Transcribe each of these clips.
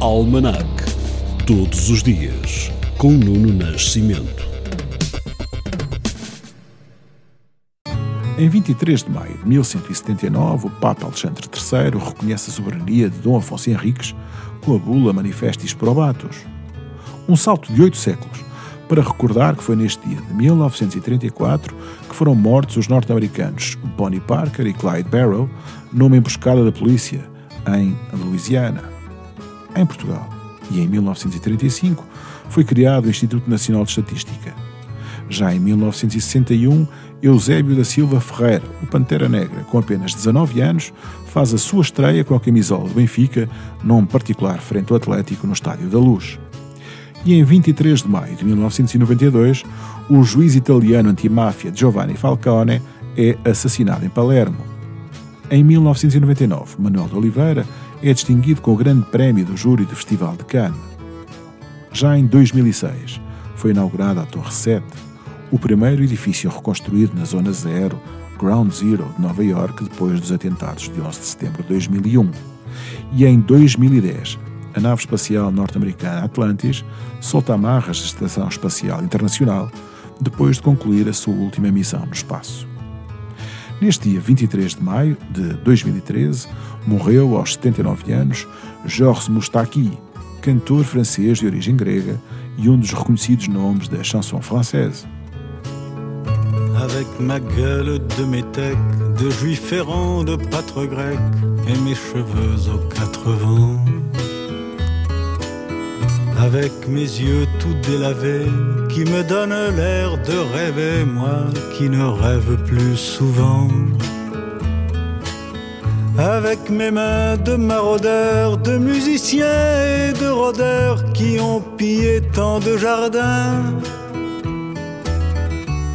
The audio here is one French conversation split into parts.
Almanac. Todos os dias, com Nuno Nascimento. Em 23 de maio de 1179, o Papa Alexandre III reconhece a soberania de Dom Afonso Henriques com a bula Manifestis Probatos. Um salto de 8 séculos, para recordar que foi neste dia de 1934 que foram mortos os norte-americanos Bonnie Parker e Clyde Barrow numa emboscada da polícia em Louisiana. Em Portugal, e em 1935, foi criado o Instituto Nacional de Estatística. Já em 1961, Eusébio da Silva Ferreira, o Pantera Negra, com apenas 19 anos, faz a sua estreia com a camisola do Benfica num particular frente ao Atlético no Estádio da Luz. E em 23 de maio de 1992, o juiz italiano antimáfia Giovanni Falcone é assassinado em Palermo. Em 1999, Manuel de Oliveira é distinguido com o Grande Prémio do Júri do Festival de Cannes. Já em 2006, foi inaugurada a Torre 7, o primeiro edifício reconstruído na Zona Zero, Ground Zero, de Nova Iorque, depois dos atentados de 11 de setembro de 2001. E em 2010, a nave espacial norte-americana Atlantis solta amarras da Estação Espacial Internacional depois de concluir a sua última missão no espaço. Neste dia 23 de maio de 2013, morreu aos 79 anos Georges Moustaki, cantor francês de origem grega e um dos reconhecidos nomes da chanson française. Avec ma gueule de métèque, de juif errant, de pâtre grec, et mes cheveux aux 80. Avec mes yeux tout délavés, qui me donnent l'air de rêver, moi qui ne rêve plus souvent. Avec mes mains de maraudeurs, de musiciens et de rôdeurs qui ont pillé tant de jardins.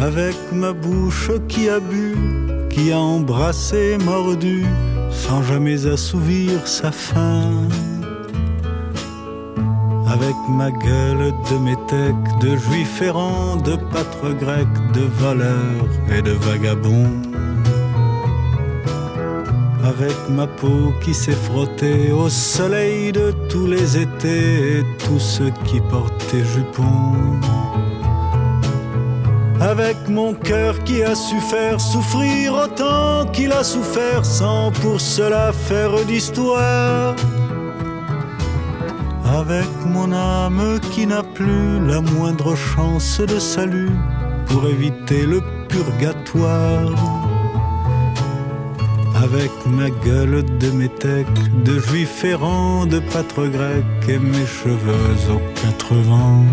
Avec ma bouche qui a bu, qui a embrassé, mordu, sans jamais assouvir sa faim. Avec ma gueule de métèque, de juif errant, de pâtre grec, de voleur et de vagabond. Avec ma peau qui s'est frottée au soleil de tous les étés et tous ceux qui portaient jupons. Avec mon cœur qui a su faire souffrir autant qu'il a souffert sans pour cela faire d'histoire. Avec mon âme qui n'a plus la moindre chance de salut pour éviter le purgatoire. Avec ma gueule de métèque, de juif errant, de pâtre grec et mes cheveux aux 80.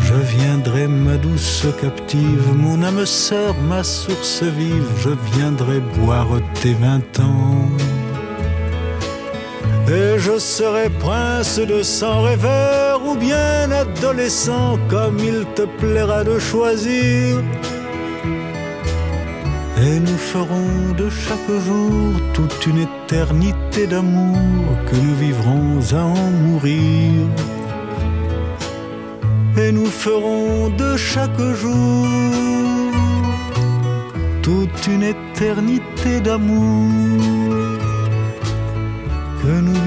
Je viendrai ma douce captive, mon âme sœur, ma source vive, je viendrai boire tes 20 ans. Et je serai prince de sang rêveur ou bien adolescent, comme il te plaira de choisir. Et nous ferons de chaque jour toute une éternité d'amour que nous vivrons à en mourir. Et nous ferons de chaque jour toute une éternité d'amour que nous